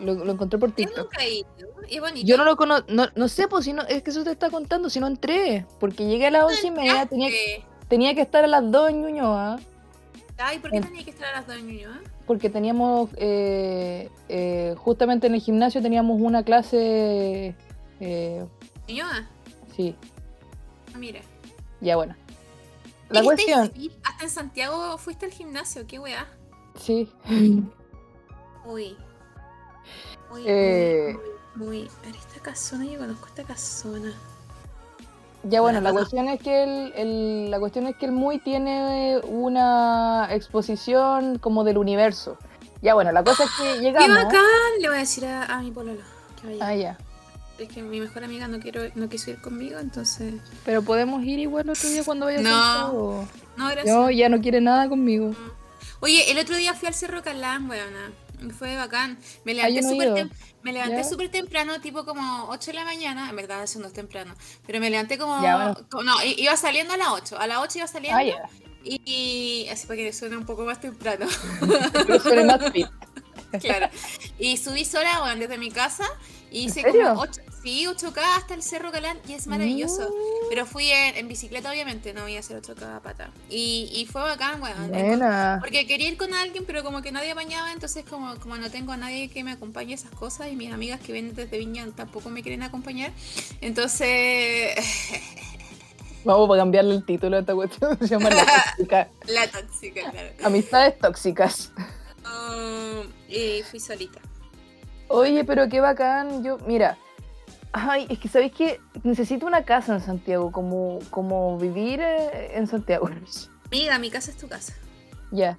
lo encontré por TikTok. Yo nunca he ido, es bonito. Yo no lo conozco, no sé, pues, si no, es que eso te está contando, si no entré. Porque llegué a las 11:30, tenía que estar a las 2 en Ñuñoa. Ay, ¿por qué tenía que estar a las 2 en Ñuñoa? Porque teníamos, justamente en el gimnasio teníamos una clase... ¿Ñuñoa? Sí. Mira. Ya, bueno. La cuestión... Hasta en Santiago fuiste al gimnasio, qué weá. Sí. Uy. Muy. A ver, esta casona, yo conozco esta casona. Ya, bueno, la cuestión es que el MUI tiene una exposición como del universo. Ya, bueno, la cosa es que llegamos. ¡Qué bacán! Le voy a decir a mi pololo que vaya. Ah, ya. Es que mi mejor amiga no quiso ir conmigo, entonces. Pero podemos ir igual otro día cuando vaya. No, gracias. No, ya no quiere nada conmigo. No. Oye, el otro día fui al Cerro Calán, weona. Fue bacán. Me levanté súper temprano, tipo como 8 de la mañana. En verdad, eso no es temprano. Pero me levanté como... Ya, bueno. No, iba saliendo a las 8. A las 8 iba saliendo. Ah, yeah. Y así para que suene un poco más temprano. Pero suene más fit. Claro. Y subí sola, bueno, desde mi casa. Y hice como 8K hasta el Cerro Calán. Y es maravilloso. Pero fui en bicicleta, obviamente. No voy a hacer 8K a pata. Y fue bacán, weón. Bueno, porque quería ir con alguien, pero como que nadie apañaba. Entonces como no tengo a nadie que me acompañe esas cosas. Y mis amigas que vienen desde Viña tampoco me quieren acompañar. Entonces... Vamos a cambiarle el título a esta cuestión. Se llama La Tóxica. La Tóxica, claro. Amistades tóxicas. Y fui solita. Oye, pero qué bacán. Yo, mira, ay, es que sabéis que necesito una casa en Santiago, como vivir en Santiago. Amiga, mi casa es tu casa. Ya.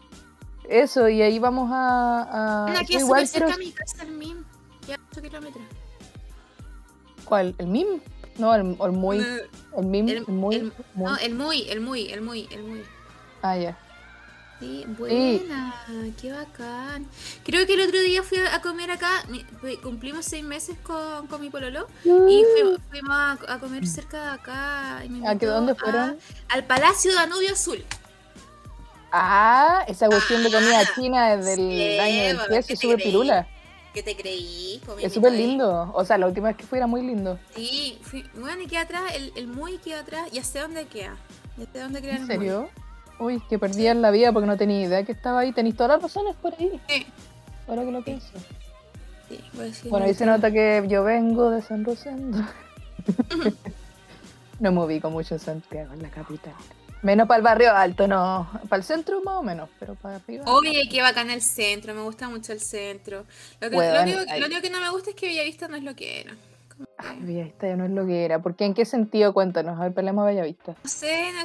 Eso, y ahí vamos a... Aquí es súper cerca mi casa, el MIM. Ya 8 kilómetros. ¿Cuál? ¿El MIM? No, el MUI. ¿El MIM? No, el MUI. Ah, ya. Sí, buena, qué bacán. Creo que el otro día fui a comer acá. Cumplimos 6 meses con mi pololo. Y fuimos a comer cerca de acá. ¿A qué dónde fueron? Al Palacio Danubio Azul. Ah, esa cuestión de comida china desde el año del 10 es súper pirula. ¿Qué te creí? Es súper lindo. O sea, la última vez que fui era muy lindo. Sí, bueno, y queda atrás, el MUI queda atrás. Ya sé dónde queda. ¿En serio? Uy, que perdían la vida porque no tenía idea que estaba ahí. Tenéis todas las razones por ahí. Sí. Ahora que lo pienso. Sí, voy a decir. Bueno, ahí se nota que yo vengo de San Rosendo. Uh-huh. No me ubico mucho en Santiago, en la capital. Menos para el barrio alto, no. Para el centro más o menos, pero para arriba. Oye, qué bacán el centro. Me gusta mucho el centro. Lo único que no me gusta es que Bellavista no es lo que era. Ay, Bellavista ya no es lo que era. ¿Por qué? ¿En qué sentido? Cuéntanos, a ver, peleamos a Bellavista. No sé, en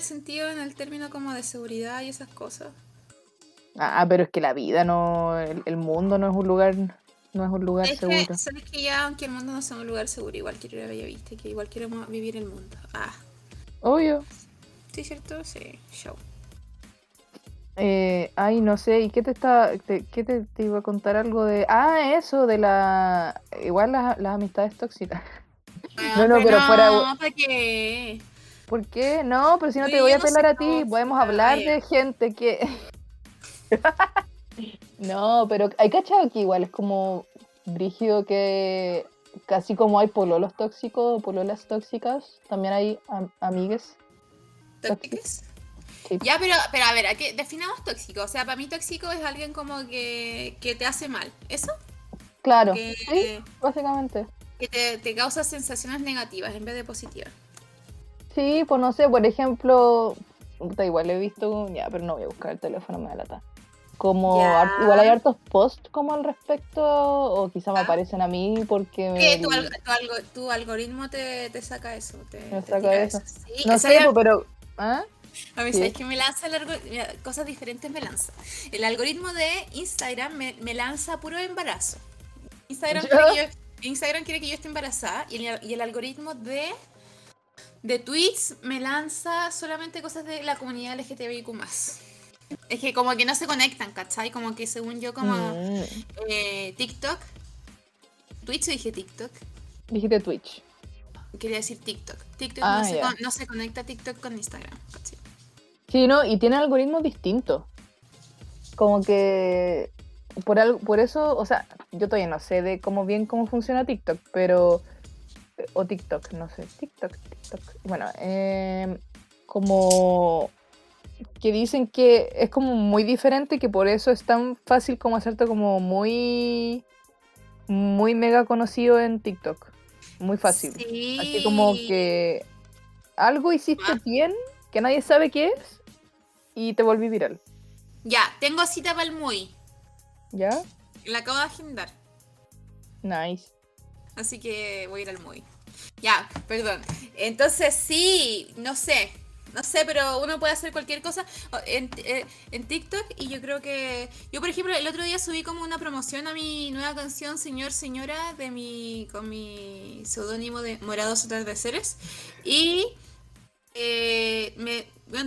el término como de seguridad y esas cosas. Ah, pero es que la vida no, el mundo no es un lugar seguro. Que, sabes que ya, aunque el mundo no sea un lugar seguro, igual quiero ir a Bellavista, que igual quiero vivir el mundo. Obvio. Sí, ¿cierto? Sí, show. No sé, ¿y qué te iba a contar algo de... eso, de la... Igual las amistades tóxicas. Pero fuera... No, ¿para qué? ¿Por qué? No, pero si no te voy a apelar a ti, podemos hablar de gente que... No, pero hay cachado que igual es como brígido que... Casi como hay pololos tóxicos, pololas tóxicas, también hay amigues tóxicas. Sí. Ya, pero a ver, ¿a qué definamos tóxico? O sea, para mí tóxico es alguien como que te hace mal, ¿eso? Claro, que, sí, básicamente. Que te causa sensaciones negativas en vez de positivas. Sí, pues no sé, por ejemplo, da igual, he visto, ya, pero no voy a buscar el teléfono, me da lata. como igual hay hartos posts como al respecto, o quizá me aparecen a mí porque me... tu algoritmo te saca eso, me saca eso. Sí, no sé, pero ¿ah? A mí sabes que me lanza el cosas diferentes me lanza. El algoritmo de Instagram me lanza puro embarazo. Instagram quiere que yo esté embarazada, y el algoritmo de Twitch me lanza solamente cosas de la comunidad LGTBIQ+. Es que como que no se conectan, ¿cachai? Como que según yo, como TikTok. ¿Twitch o dije TikTok? Dijiste Twitch. Quería decir TikTok. TikTok no se conecta TikTok con Instagram, ¿cachai? Sí, no, y tiene algoritmos distintos. Como que... por eso, o sea, yo todavía no sé de cómo funciona TikTok, pero... o TikTok, no sé. TikTok. Bueno, como... que dicen que es como muy diferente, que por eso es tan fácil como hacerte como muy muy mega conocido en TikTok, muy fácil, sí. Así como que algo hiciste bien que nadie sabe qué es y te volví viral. Ya, tengo cita para el MUI. ¿Ya? La acabo de agendar. Nice. Así que voy a ir al MUI. Ya, perdón. Entonces sí, no sé, pero uno puede hacer cualquier cosa en TikTok, y yo creo que... Yo, por ejemplo, el otro día subí como una promoción a mi nueva canción, Señor, Señora, con mi seudónimo de Morados Atardeceres, y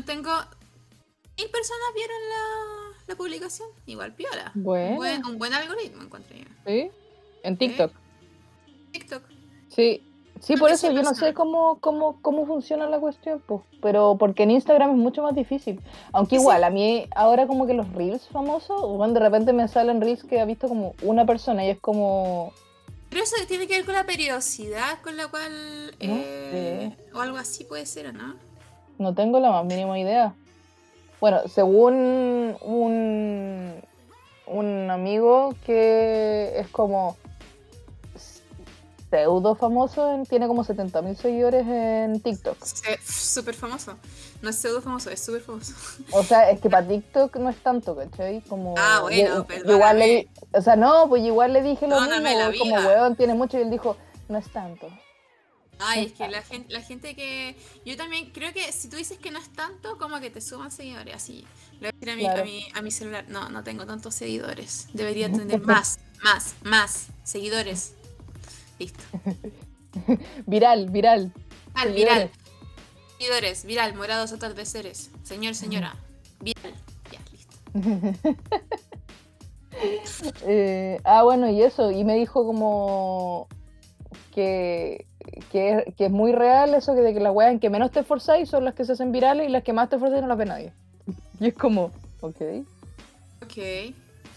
tengo 1.000 personas vieron la publicación, igual piola. Bueno. Un buen algoritmo encontré yo. ¿Sí? ¿En TikTok? TikTok. Sí. Sí, por eso yo no sé cómo funciona la cuestión, pues, pero porque en Instagram es mucho más difícil. Aunque igual, a mí ahora como que los Reels famosos, bueno, de repente me salen Reels que ha visto como una persona y es como... Pero eso tiene que ver con la periodicidad con la cual... No sé. O algo así puede ser, ¿o no? No tengo la más mínima idea. Bueno, según un amigo que es como... pseudo famoso, tiene como 70.000 seguidores en TikTok. Súper famoso. No es pseudo famoso, es súper famoso. O sea, es que para TikTok no es tanto, ¿cachai? Como... Ah, bueno, perdón. Igual igual le dije lo mismo, como huevón tiene mucho, y él dijo, no es tanto. Ay, no es que la gente que... Yo también creo que si tú dices que no es tanto, como que te suman seguidores, así. Le voy a decir a mi celular, no tengo tantos seguidores. Debería tener más seguidores. Listo. Viral. Viral. Seguidores, viral, Morados Atardeceres. Señor, señora. Viral. Ya, listo. Bueno, y eso. Y me dijo como que es muy real eso de que las weas en que menos te esforzáis son las que se hacen virales, y las que más te esforzáis no las ve nadie. Y es como, ok.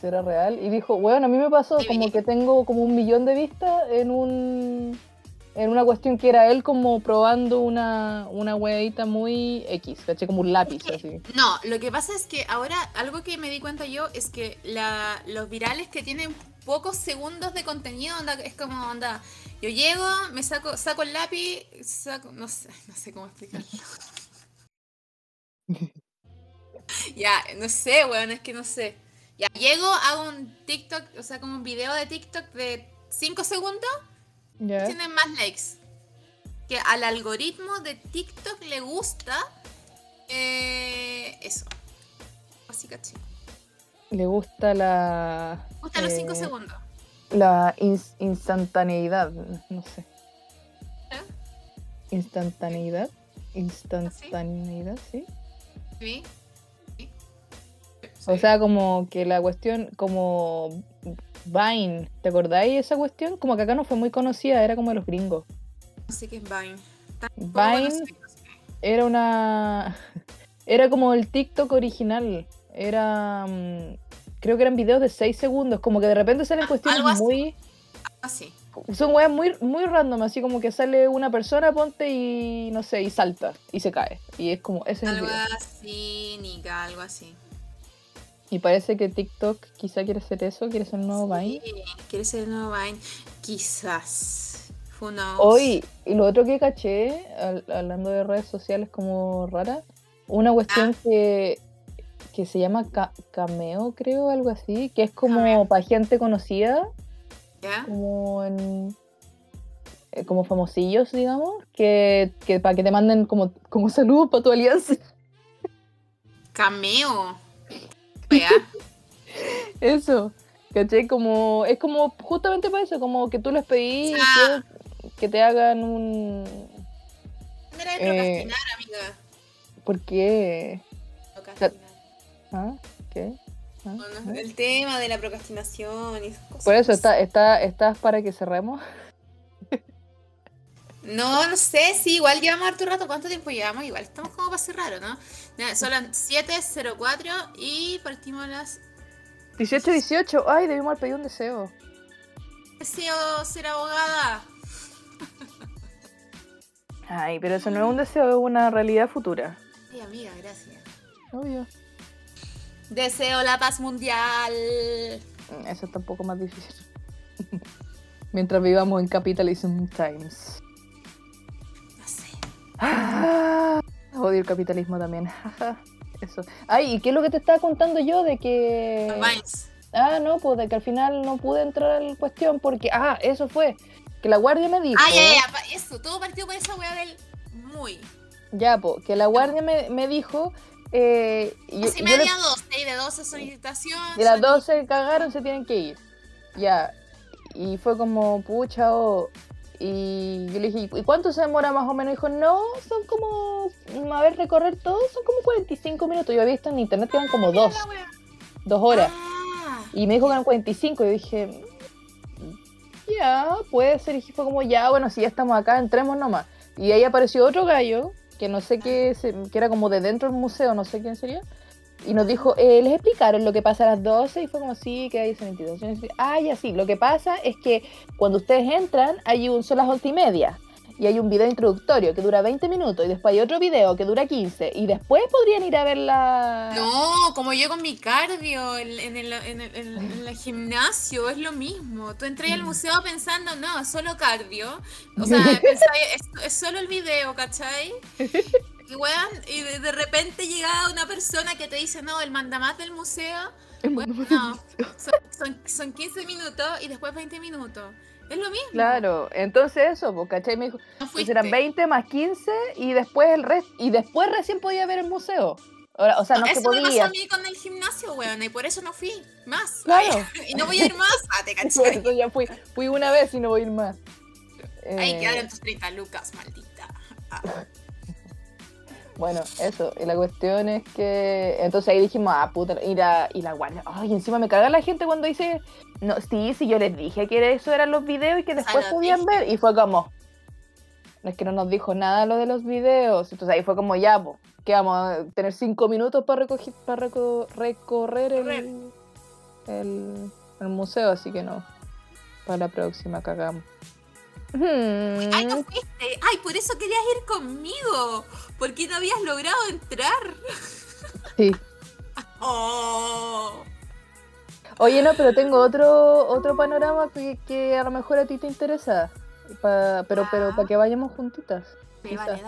Era real. Y dijo, bueno, a mí me pasó como que tengo como 1 millón de vistas en una cuestión que era él como probando una huevita muy X, ¿cachai? Como un lápiz, así. No, lo que pasa es que ahora algo que me di cuenta yo es que los virales que tienen pocos segundos de contenido, es como onda, yo llego, me saco el lápiz, no sé cómo explicarlo. Ya, no sé, weón, es que no sé. Ya, llego a un TikTok, o sea, como un video de TikTok de 5 segundos, tienen más likes. Que al algoritmo de TikTok le gusta eso. Así, caché. Le gusta los 5 segundos. La instantaneidad, no sé. ¿Eh? Instantaneidad, ¿sí? Sí. O sea, como que la cuestión, como Vine, ¿te acordáis esa cuestión? Como que acá no fue muy conocida, era como de los gringos. No sé qué es Vine. Vine era era como el TikTok original. Era, creo que eran videos de 6 segundos, como que de repente salen cuestiones muy... Así. Son weas muy, muy random, así como que sale una persona, ponte, y no sé, y salta, y se cae. Y es como, ese es el video. Algo así, Nika, algo así. Y parece que TikTok quizá quiere hacer eso, quiere ser el nuevo Vine. Sí, quiere ser el nuevo Vine, quizás. Who knows? Hoy, y lo otro que caché, hablando de redes sociales como rara, una cuestión que que se llama Cameo, creo, algo así, que es como para gente conocida, ¿ya? Como en... como famosillos, digamos, que para que te manden como saludos para tu alianza. Cameo. Vea. Eso, ¿cachai? Como, es como justamente para eso, como que tú les pedís que te hagan un... No era de procrastinar, amiga. ¿Por qué? Procrastinar. ¿Ah? ¿Qué? ¿Ah? Bueno, el tema de la procrastinación y esas cosas. Por eso, ¿estás para que cerremos? No sé, sí, igual llevamos harto rato. ¿Cuánto tiempo llevamos? Igual estamos como para cerrar, ¿no? Son las 7:04 y partimos a las... 18. Ay, debimos haber pedido un deseo. Deseo ser abogada. Ay, pero eso no es un deseo, es una realidad futura. Sí, amiga, gracias. Obvio. Deseo la paz mundial. Eso está un poco más difícil. Mientras vivamos en Capitalism Times. No sé. Ah, odio el capitalismo también. Eso. Ay, ¿y qué es lo que te estaba contando yo de que... Vines. Ah, no, pues de que al final no pude entrar en cuestión porque... Ah, eso fue. Que la guardia me dijo... Ah, ya, eso. Todo partido por esa weá del... Muy. Ya, pues, que la guardia me dijo... Así media 12, y de 12 solicitación... De las 12 cagaron, se tienen que ir. Ya... Y fue como, pucha, y yo le dije, ¿y cuánto se demora más o menos? Y dijo, no, son como, a ver, recorrer todo, son como 45 minutos. Yo había visto en internet que eran como dos horas. Ah, y me dijo que eran 45, y yo dije, ya, puede ser. Y fue como, ya, bueno, si ya estamos acá, entremos nomás. Y ahí apareció otro gallo, que no sé qué, que era como de dentro del museo, no sé quién sería. Y nos dijo, les explicaron lo que pasa a las 12, y fue como, sí, que hay 72. Ah, ya sí, lo que pasa es que cuando ustedes entran, son las 11:30, y hay un video introductorio que dura 20 minutos, y después hay otro video que dura 15, y después podrían ir a ver la... No, como yo con mi cardio en el gimnasio, es lo mismo. Tú entras al museo pensando, no, solo cardio, o sea, es solo el video, ¿cachai? Y de repente llega una persona que te dice, no, el mandamás del museo, bueno, no, son 15 minutos y después 20 minutos. Es lo mismo. Claro, entonces eso, ¿cachai? Me dijo, pues eran 20 más 15 y después recién podía ver el museo. O sea, no se podía. Eso me pasó a mí con el gimnasio, weón, y por eso no fui más. Claro. Y no voy a ir más. ¿Te cachai? Por eso ya fui una vez y no voy a ir más. Ahí quedaron tus 30 lucas, maldita. Ah. Bueno, eso, y la cuestión es que... Entonces ahí dijimos, ah, puta, y la guardia... Ay, encima me caga la gente cuando dice... No, sí, yo les dije que eso eran los videos y que después podían ver. Y fue como... No, es que no nos dijo nada lo de los videos. Entonces ahí fue como, ya, po, que vamos a tener 5 minutos para recorrer el museo. Así que no, para la próxima cagamos. Ay, no fuiste. Ay, por eso querías ir conmigo. ¿Por qué no habías logrado entrar? Sí. Oh. Oye, no, pero tengo otro panorama que a lo mejor a ti te interesa. Pero para que vayamos juntitas. Sí, vale,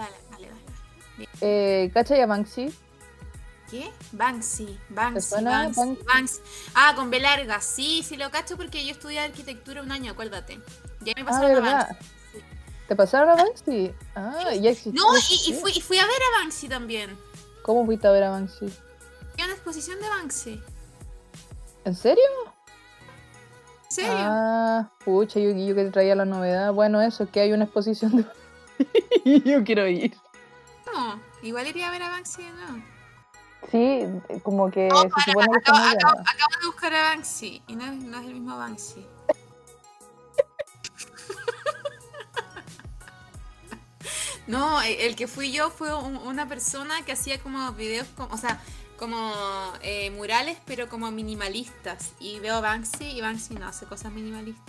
dale. ¿Cachai a Banksy? ¿Qué? Banksy. Ah, con B larga. Sí, lo cacho porque yo estudié arquitectura un año, acuérdate. Ya me pasaron a Banksy. Sí. ¿Te pasaron a Banksy? Ah, ya existía. No, y fui a ver a Banksy también. ¿Cómo fuiste a ver a Banksy? Fui a una exposición de Banksy. ¿En serio? ¿En serio? Ah, pucha, yo que traía la novedad. Bueno, eso, que hay una exposición de Banksy. Yo quiero ir. No, igual iría a ver a Banksy, ¿no? Sí, como que... No, se supone que acabo de buscar a Banksy y no es el mismo Banksy. No, el que fui yo fue una persona que hacía como videos, como murales, pero como minimalistas. Y veo Banksy y Banksy no hace cosas minimalistas.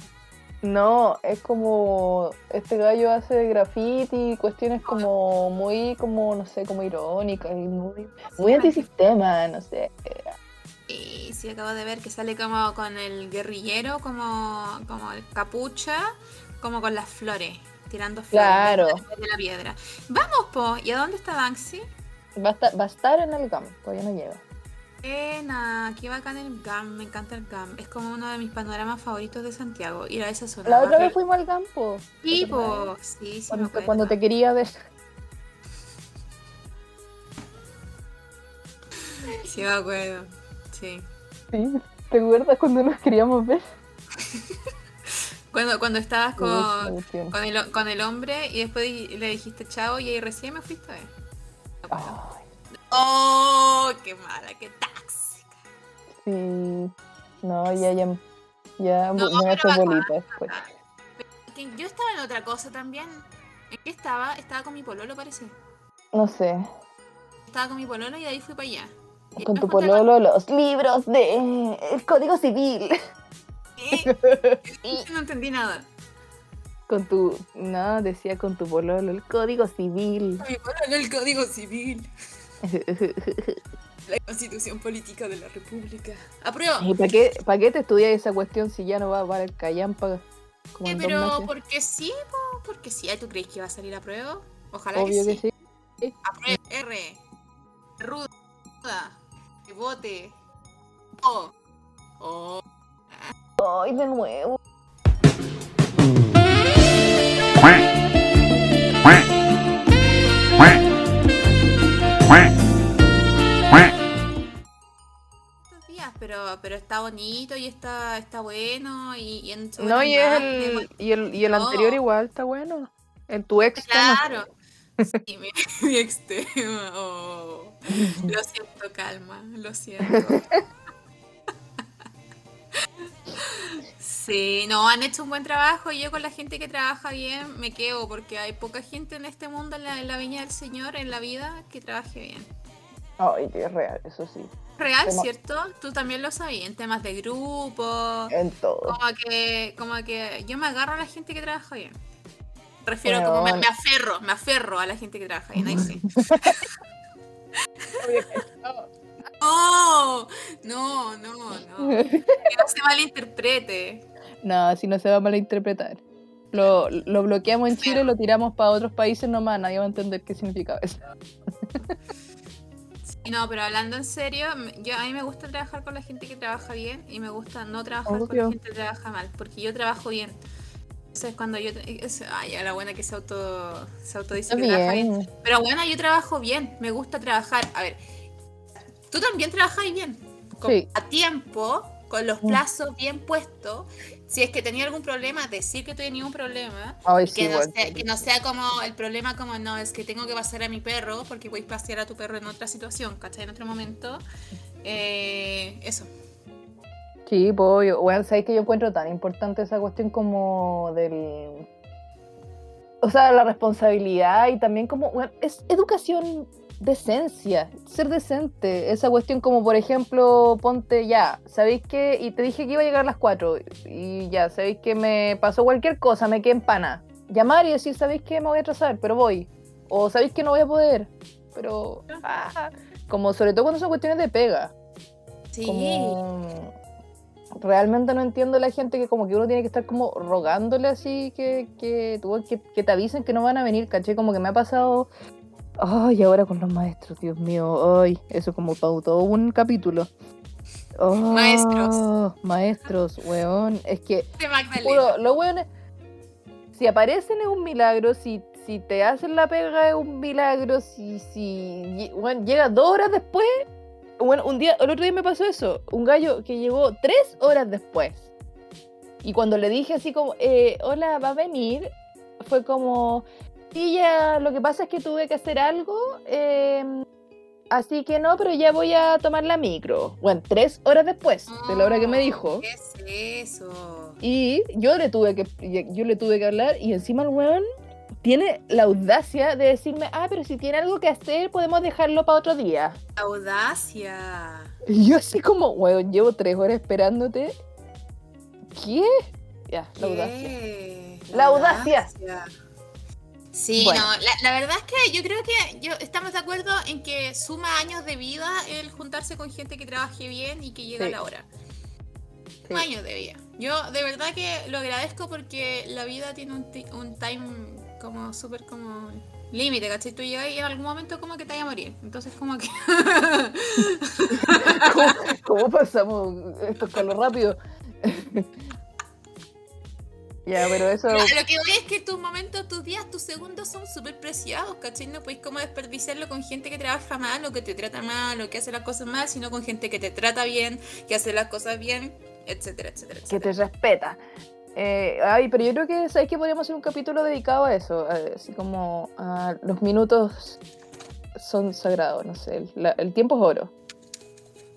No, es como este gallo hace graffiti, cuestiones como muy, como no sé, como irónicas, muy antisistema, no sé. Y sí, acabo de ver que sale como con el guerrillero, como el capucha, como con las flores. Tirando flores de la piedra. Vamos, po. ¿Y a dónde está Banksy? Va a estar en el GAM, todavía no llega. buena, qué bacán el GAM, me encanta el GAM. Es como uno de mis panoramas favoritos de Santiago, ir a esa zona. La otra vez fuimos al GAM, po. Sí, po. Sí, sí, cuando te quería ver. Sí, me acuerdo, sí. Sí, ¿te acuerdas cuando nos queríamos ver? Cuando estabas con el hombre y después le dijiste chao y ahí recién me fuiste a ver. ¡Oh! ¡Qué mala! ¡Qué tóxica! Sí. No, ya no, me hace bolita después. Yo estaba en otra cosa también. ¿En qué estaba? Estaba con mi pololo, parece. No sé. Estaba con mi pololo y de ahí fui para allá. Con tu pololo, los libros de el Código Civil. No entendí nada. No, decía con tu pololo, el Código Civil. Con mi pololo, el Código Civil. La Constitución Política de la República. ¡Aprueba! ¿Y para qué te estudias esa cuestión si ya no va para el Cayán? Pero porque sí, porque sí. ¿Tú crees que va a salir a prueba? Ojalá. Obvio que sí. Que sí. Aprueba. R. Ruda. Bote. O. Oh. Oh. Ay, de nuevo. Pero está bonito y está bueno y en su no y el anterior igual está bueno en tu ex claro tema. Sí, mi ex tema oh. Lo siento, calma, lo siento. Sí, no, han hecho un buen trabajo y yo con la gente que trabaja bien me quedo porque hay poca gente en este mundo, en la viña del Señor, en la vida, que trabaje bien. Ay, que es real, eso sí. Real, tema. ¿Cierto? Tú también lo sabías, en temas de grupo. En todo. Como que yo me agarro a la gente que trabaja bien. Prefiero bueno, como me aferro a la gente que trabaja bien, ahí sí. No. Que no se malinterprete. No, si no se va a malinterpretar. Lo bloqueamos en Chile, lo tiramos para otros países nomás, nadie va a entender qué significaba eso. No, pero hablando en serio, a mí me gusta trabajar con la gente que trabaja bien y me gusta no trabajar con la gente que trabaja mal, porque yo trabajo bien. Entonces cuando yo... Ay, a la buena que se auto dice que trabaja bien. Pero bueno, yo trabajo bien, me gusta trabajar. A ver, tú también trabajas bien, sí. A tiempo, con los plazos bien puestos. Si es que tenía algún problema, decir que tenía un problema. Ay, sí, que no sea como el problema como no, es que tengo que pasear a mi perro porque voy a pasear a tu perro en otra situación, ¿cachai? En otro momento. Eso. Sí, pues, bueno, sabes que yo encuentro tan importante esa cuestión como del... O sea, la responsabilidad y también como... Bueno, es educación, decencia, ser decente. Esa cuestión como, por ejemplo, ponte ya, ¿sabéis qué? Y te dije que iba a llegar a las 4 y ya, ¿sabéis qué? Me pasó cualquier cosa, me quedé en pana. Llamar y decir, ¿sabéis qué? Me voy a atrasar, pero voy. O ¿sabéis que no voy a poder? Pero... como sobre todo cuando son cuestiones de pega. Sí. Como, realmente no entiendo la gente que como que uno tiene que estar como rogándole así que te avisen que no van a venir, ¿caché? Como que me ha pasado... Ay, ahora con los maestros, Dios mío. Ay, eso como pautó un capítulo. Oh, maestros, weón. Es que los weones, si aparecen es un milagro, si te hacen la pega es un milagro, si bueno, llega 2 horas después. Bueno, el otro día me pasó eso, un gallo que llegó 3 horas después. Y cuando le dije así como, hola, ¿va a venir? Fue como... Sí, ya, lo que pasa es que tuve que hacer algo, así que no, pero ya voy a tomar la micro. Bueno, 3 horas después de la hora que me dijo. ¿Qué es eso? Y yo le tuve que hablar y encima el weón tiene la audacia de decirme, pero si tiene algo que hacer podemos dejarlo para otro día. ¡Audacia! Y yo así como, weón, llevo 3 horas esperándote. ¿Qué? Ya, ¿qué? La audacia. Sí, bueno. No, la verdad es que yo creo que estamos de acuerdo en que suma años de vida el juntarse con gente que trabaje bien y que llegue a la hora. Sí. Años de vida. Yo de verdad que lo agradezco porque la vida tiene un time como súper como límite, ¿cachai? Tú llegas y en algún momento como que te vayas a morir. Entonces como que... ¿Cómo pasamos esto con lo rápido? Ya, pero eso... No, lo que voy es que tus momentos, tus días, tus segundos son súper preciados, ¿cachai? No podéis como desperdiciarlo con gente que trabaja mal, o que te trata mal, o que hace las cosas mal, sino con gente que te trata bien, que hace las cosas bien, etcétera, etcétera, etcétera. Que te respeta. Ay, pero yo creo que, ¿sabes qué? Podríamos hacer un capítulo dedicado a eso, así como a los minutos son sagrados, no sé, el tiempo es oro.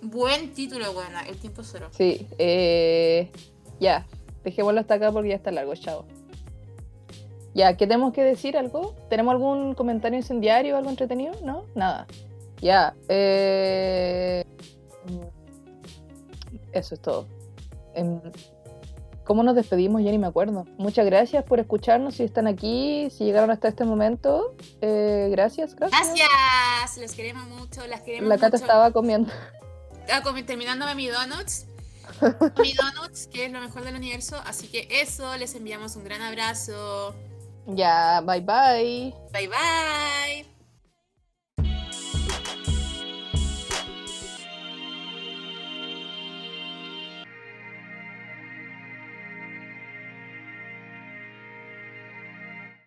Buen título, buena, el tiempo es oro. Sí, ya. Dejémoslo hasta acá porque ya está largo, chao. Ya, ¿qué tenemos que decir? ¿Algo? ¿Tenemos algún comentario incendiario, algo entretenido? ¿No? Nada. Ya. Eso es todo. ¿Cómo nos despedimos? Ya ni me acuerdo. Muchas gracias por escucharnos, si están aquí, si llegaron hasta este momento. Gracias, gracias. Gracias, los queremos mucho, las queremos mucho. La Cata estaba comiendo. Estaba terminándome mi donuts. Mi donuts, que es lo mejor del universo. Así que eso, les enviamos un gran abrazo. Ya, bye bye. Bye bye.